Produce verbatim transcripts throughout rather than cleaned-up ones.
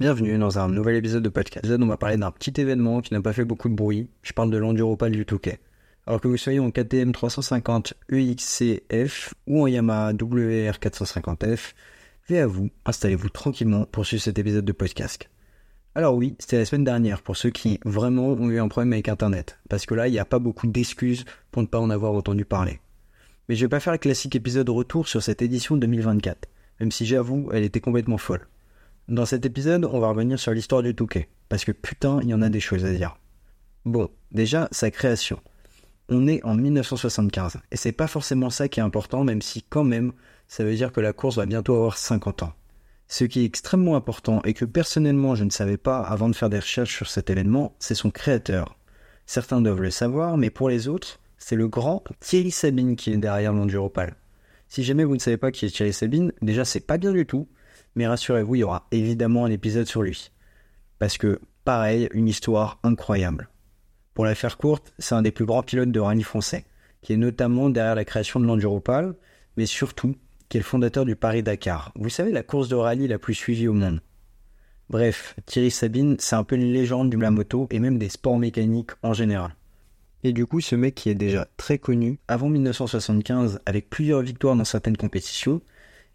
Bienvenue dans un nouvel épisode de podcast. Là, on va parler d'un petit événement qui n'a pas fait beaucoup de bruit. Je parle de l'Enduropale du Touquet. Alors que vous soyez en K T M trois cent cinquante E X C F ou en Yamaha W R quatre cent cinquante F, et à vous, installez-vous tranquillement pour suivre cet épisode de podcast. Alors oui, c'était la semaine dernière pour ceux qui vraiment ont eu un problème avec Internet. Parce que là, il n'y a pas beaucoup d'excuses pour ne pas en avoir entendu parler. Mais je ne vais pas faire le classique épisode retour sur cette édition deux mille vingt-quatre, même si j'avoue, elle était complètement folle. Dans cet épisode, on va revenir sur l'histoire du Touquet, parce que putain, il y en a des choses à dire. Bon, déjà, sa création. On est en mille neuf cent soixante-quinze, et c'est pas forcément ça qui est important, même si quand même, ça veut dire que la course va bientôt avoir cinquante ans. Ce qui est extrêmement important, et que personnellement je ne savais pas avant de faire des recherches sur cet événement, c'est son créateur. Certains doivent le savoir, mais pour les autres, c'est le grand Thierry Sabine qui est derrière l'Enduropale. Si jamais vous ne savez pas qui est Thierry Sabine, déjà c'est pas bien du tout, mais rassurez-vous, il y aura évidemment un épisode sur lui. Parce que, pareil, une histoire incroyable. Pour la faire courte, c'est un des plus grands pilotes de rallye français, qui est notamment derrière la création de l'Enduropale, mais surtout, qui est le fondateur du Paris-Dakar. Vous savez, la course de rallye la plus suivie au monde. Bref, Thierry Sabine, c'est un peu une légende de la moto, et même des sports mécaniques en général. Et du coup, ce mec qui est déjà très connu, avant mille neuf cent soixante-quinze, avec plusieurs victoires dans certaines compétitions,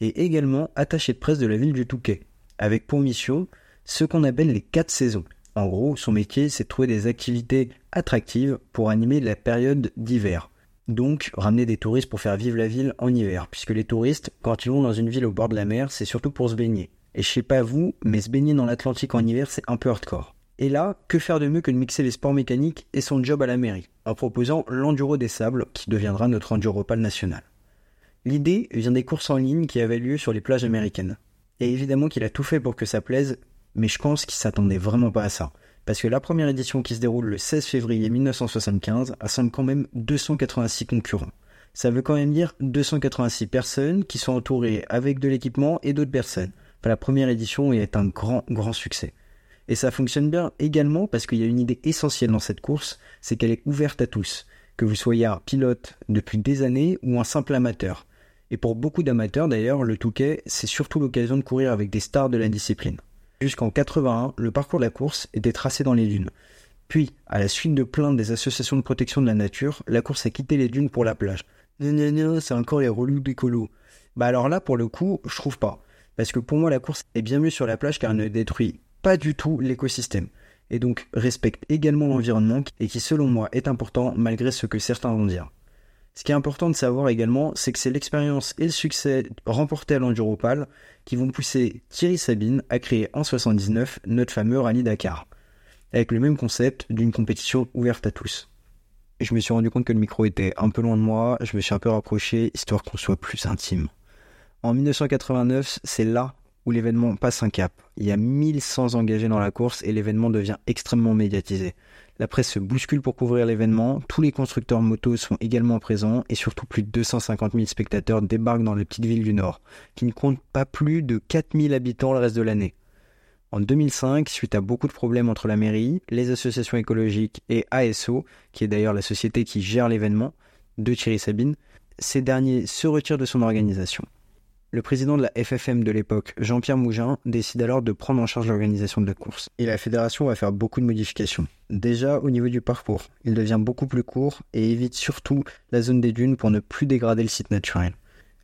et également attaché de presse de la ville du Touquet, avec pour mission ce qu'on appelle les quatre saisons. En gros, son métier, c'est de trouver des activités attractives pour animer la période d'hiver. Donc, ramener des touristes pour faire vivre la ville en hiver, puisque les touristes, quand ils vont dans une ville au bord de la mer, c'est surtout pour se baigner. Et je sais pas vous, mais se baigner dans l'Atlantique en hiver, c'est un peu hardcore. Et là, que faire de mieux que de mixer les sports mécaniques et son job à la mairie, en proposant l'enduro des sables, qui deviendra notre Enduropale national. L'idée vient des courses en ligne qui avaient lieu sur les plages américaines. Et évidemment qu'il a tout fait pour que ça plaise, mais je pense qu'il s'attendait vraiment pas à ça. Parce que la première édition qui se déroule le seize février mille neuf cent soixante-quinze assemble quand même deux cent quatre-vingt-six concurrents. Ça veut quand même dire deux cent quatre-vingt-six personnes qui sont entourées avec de l'équipement et d'autres personnes. Enfin, la première édition est un grand, grand succès. Et ça fonctionne bien également parce qu'il y a une idée essentielle dans cette course, c'est qu'elle est ouverte à tous. Que vous soyez un pilote depuis des années ou un simple amateur. Et pour beaucoup d'amateurs d'ailleurs, le Touquet, c'est surtout l'occasion de courir avec des stars de la discipline. Jusqu'en quatre-vingt-un, le parcours de la course était tracé dans les dunes. Puis, à la suite de plaintes des associations de protection de la nature, la course a quitté les dunes pour la plage. Gnagnagna, c'est encore les relous d'écolo. Bah alors là, pour le coup, je trouve pas. Parce que pour moi, la course est bien mieux sur la plage car elle ne détruit pas du tout l'écosystème. Et donc respecte également l'environnement et qui, selon moi, est important malgré ce que certains vont dire. Ce qui est important de savoir également, c'est que c'est l'expérience et le succès remportés à l'Enduropale qui vont pousser Thierry Sabine à créer en soixante-dix-neuf notre fameux Rallye Dakar, avec le même concept d'une compétition ouverte à tous. Et je me suis rendu compte que le micro était un peu loin de moi, je me suis un peu rapproché, histoire qu'on soit plus intime. En mille neuf cent quatre-vingt-neuf, c'est là où l'événement passe un cap. Il y a mille cent engagés dans la course et l'événement devient extrêmement médiatisé. La presse se bouscule pour couvrir l'événement, tous les constructeurs motos sont également présents et surtout plus de deux cent cinquante mille spectateurs débarquent dans les petites villes du Nord, qui ne comptent pas plus de quatre mille habitants le reste de l'année. En deux mille cinq, suite à beaucoup de problèmes entre la mairie, les associations écologiques et A S O, qui est d'ailleurs la société qui gère l'événement, de Thierry Sabine, ces derniers se retirent de son organisation. Le président de la F F M de l'époque, Jean-Pierre Mougin, décide alors de prendre en charge l'organisation de la course. Et la fédération va faire beaucoup de modifications. Déjà au niveau du parcours, il devient beaucoup plus court et évite surtout la zone des dunes pour ne plus dégrader le site naturel.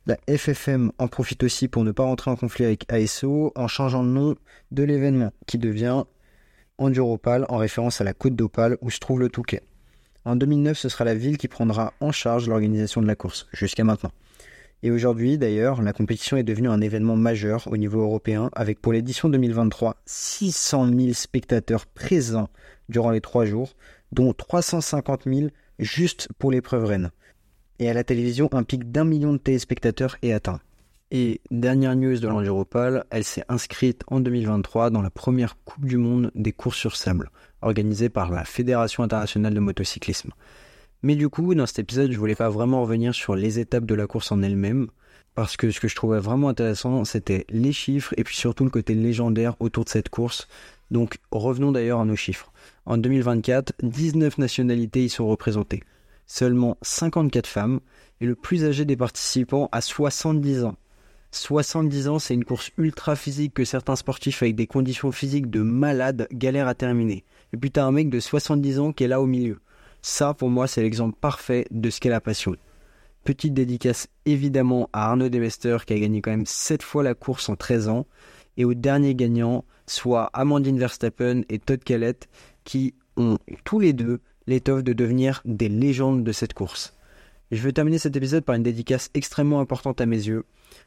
La F F M en profite aussi pour ne pas rentrer en conflit avec A S O en changeant le nom de l'événement qui devient Enduropale en référence à la côte d'Opale où se trouve le Touquet. En deux mille neuf, ce sera la ville qui prendra en charge l'organisation de la course, jusqu'à maintenant. Et aujourd'hui, d'ailleurs, la compétition est devenue un événement majeur au niveau européen, avec pour l'édition deux mille vingt-trois, six cent mille spectateurs présents durant les trois jours, dont trois cent cinquante mille juste pour l'épreuve reine. Et à la télévision, un pic d'un million de téléspectateurs est atteint. Et dernière news de l'Enduropale, elle s'est inscrite en deux mille vingt-trois dans la première Coupe du Monde des courses sur sable, organisée par la Fédération Internationale de Motocyclisme. Mais du coup, dans cet épisode, je voulais pas vraiment revenir sur les étapes de la course en elle-même, parce que ce que je trouvais vraiment intéressant, c'était les chiffres et puis surtout le côté légendaire autour de cette course. Donc revenons d'ailleurs à nos chiffres. En deux mille vingt-quatre, dix-neuf nationalités y sont représentées. Seulement cinquante-quatre femmes et le plus âgé des participants a soixante-dix ans. soixante-dix ans, c'est une course ultra physique que certains sportifs avec des conditions physiques de malade galèrent à terminer. Et puis t'as un mec de soixante-dix ans qui est là au milieu. Ça, pour moi, c'est l'exemple parfait de ce qu'est la passion. Petite dédicace évidemment à Arnaud Demester qui a gagné quand même sept fois la course en treize ans. Et aux derniers gagnants, soit Amandine Verstappen et Todd Callet qui ont tous les deux l'étoffe de devenir des légendes de cette course. Je veux terminer cet épisode par une dédicace extrêmement importante à mes yeux.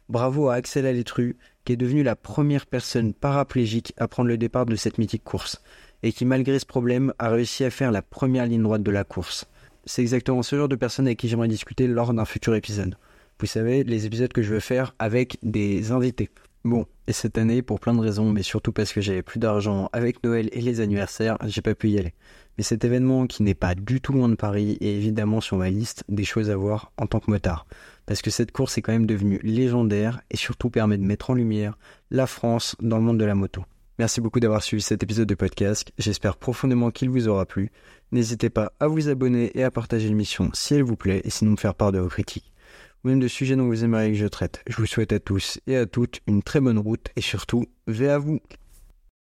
Bravo à Axel Allétru qui est devenu la première personne paraplégique à prendre le départ de cette mythique course et qui malgré ce problème a réussi à faire la première ligne droite de la course. C'est exactement ce genre de personne avec qui j'aimerais discuter lors d'un futur épisode. Vous savez, les épisodes que je veux faire avec des invités. Bon, et cette année, pour plein de raisons, mais surtout parce que j'avais plus d'argent avec Noël et les anniversaires, j'ai pas pu y aller. Mais cet événement qui n'est pas du tout loin de Paris est évidemment sur ma liste des choses à voir en tant que motard. Parce que cette course est quand même devenue légendaire et surtout permet de mettre en lumière la France dans le monde de la moto. Merci beaucoup d'avoir suivi cet épisode de podcast, j'espère profondément qu'il vous aura plu. N'hésitez pas à vous abonner et à partager l'émission si elle vous plaît et sinon me faire part de vos critiques. Ou même de sujets dont vous aimeriez que je traite. Je vous souhaite à tous et à toutes une très bonne route et surtout, V à vous!